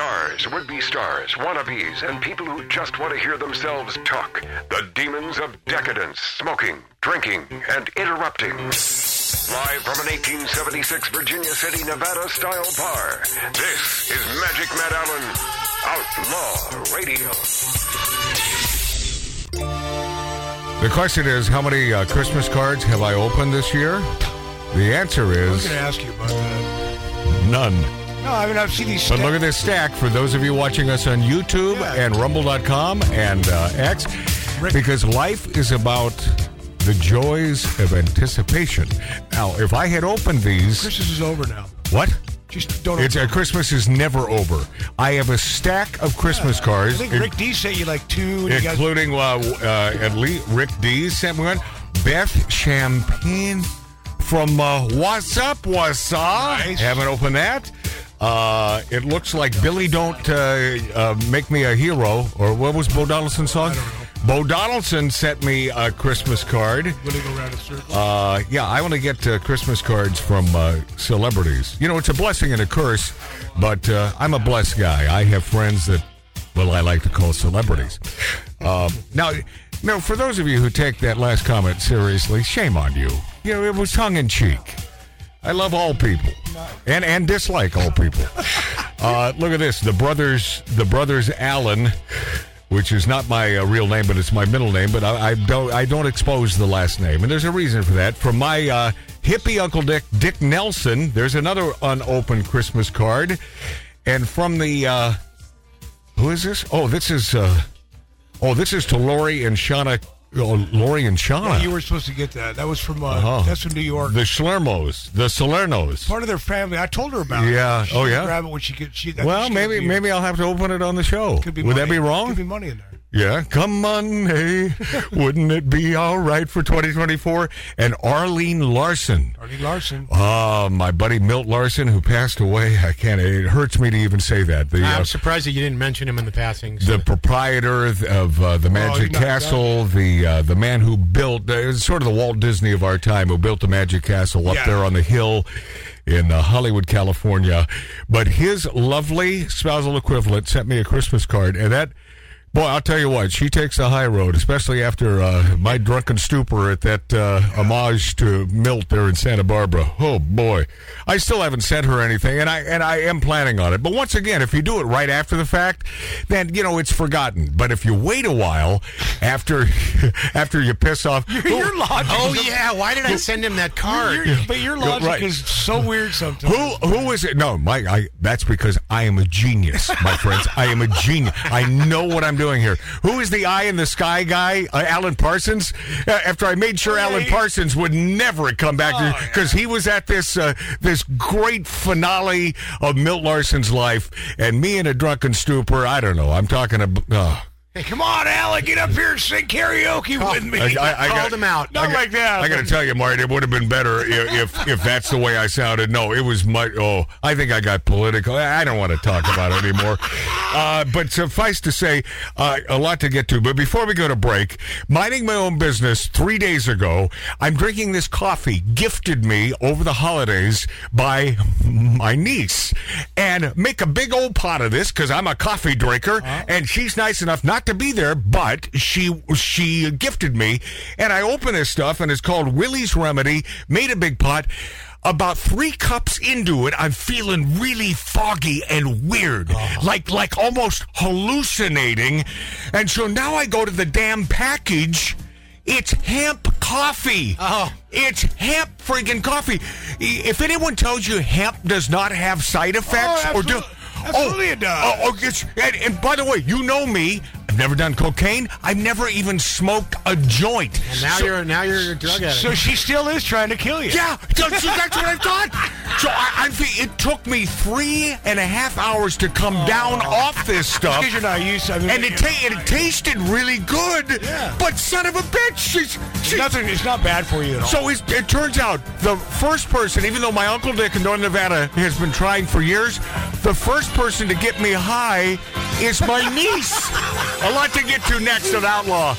Stars, would-be stars, wannabes, and people who just want to hear themselves talk. The demons of decadence, smoking, drinking, and interrupting. Live from an 1876 Virginia City, Nevada-style bar, this is Magic Matt Allen, Outlaw Radio. The question is, how many Christmas cards have I opened this year? The answer is... I was going to ask you about that. None. No, I mean, I've seen these But look at this stack for those of you watching us on YouTube and Rumble.com and X, because life is about the joys of anticipation. Now, if I had opened these... Christmas is over now. What? Just don't open it. Christmas is never over. I have a stack of Christmas cards. I think Rick Dees sent you like two. Including at least Rick Dees sent one. Beth Champagne from What's Up, What's Up. Nice. Haven't opened that. It looks like Billy Don't Make Me a Hero, or what was Bo Donaldson's song? I don't know. Bo Donaldson sent me a Christmas card. Willie Go Round in Circles? Yeah, I want to get Christmas cards from celebrities. You know, it's a blessing and a curse, but I'm a blessed guy. I have friends that, well, I like to call celebrities. Now, you know, for those of you who take that last comment seriously, shame on you. You know, it was tongue-in-cheek. I love all people, and dislike all people. Look at this, the brothers Allen, which is not my real name, but it's my middle name. But I don't expose the last name, and there's a reason for that. From my hippie Uncle Dick Nelson, there's another unopened Christmas card, and from the who is this? Oh, this is to Lori and Shauna. Oh, Lori and Shauna. Yeah, you were supposed to get that. That was from that's from New York. The Schlermos, the Salernos. Part of their family. I told her about it. Yeah. She grab it when she could. Well, maybe I'll have to open it on the show. Could be money. Would that be wrong? Could be money in there. Yeah. Come Monday, wouldn't it be all right for 2024? And Arlene Larson. My buddy Milt Larsen, who passed away. I can't. It hurts me to even say that. I'm surprised that you didn't mention him in the passing. So. The proprietor of the Magic Castle, the man who built sort of the Walt Disney of our time, who built the Magic Castle up there on the hill in Hollywood, California. But his lovely spousal equivalent sent me a Christmas card, and that. Boy, I'll tell you what, she takes the high road, especially after my drunken stupor at that homage to Milt there in Santa Barbara. Oh, boy. I still haven't sent her anything, and I am planning on it. But once again, if you do it right after the fact, then, you know, it's forgotten. But if you wait a while after you piss off... Your logic... Oh, yeah, why did I send him that card? But your logic is so weird sometimes. Who is it? No, that's because I am a genius, my friends. I am a genius. I know what I'm doing here. Who is the eye in the sky guy? Alan Parsons? After I made sure Alan Parsons would never come back because he was at this great finale of Milt Larsen's life, and me in a drunken stupor. I don't know. I'm talking about... Hey, come on, Alan, get up here and sing karaoke with me. I called him out. Not like that. I got to tell you, Marty, it would have been better if that's the way I sounded. No, it was my... Oh, I think I got political. I don't want to talk about it anymore. But suffice to say, a lot to get to. But before we go to break, minding my own business 3 days ago, I'm drinking this coffee gifted me over the holidays by my niece. And make a big old pot of this because I'm a coffee drinker, and she's nice enough not to be there, but she gifted me, and I open this stuff, and it's called Willie's Remedy. Made a big pot. About 3 cups into it, I'm feeling really foggy and weird, like almost hallucinating. And so now I go to the damn package. It's hemp coffee. Oh. It's hemp friggin' coffee. If anyone tells you hemp does not have side effects absolutely it does. And by the way, you know me. I've never done cocaine. I've never even smoked a joint. Well, now you're a drug addict. So she still is trying to kill you. Yeah, so that's what I thought. So it took me 3.5 hours to come down off this stuff. Because you're not used to it. And it tasted really good. Yeah. But son of a bitch, it's not bad for you at all. So it turns out the first person, even though my Uncle Dick in Northern Nevada has been trying for years, the first person to get me high is my niece. A lot to get to next on Outlaw.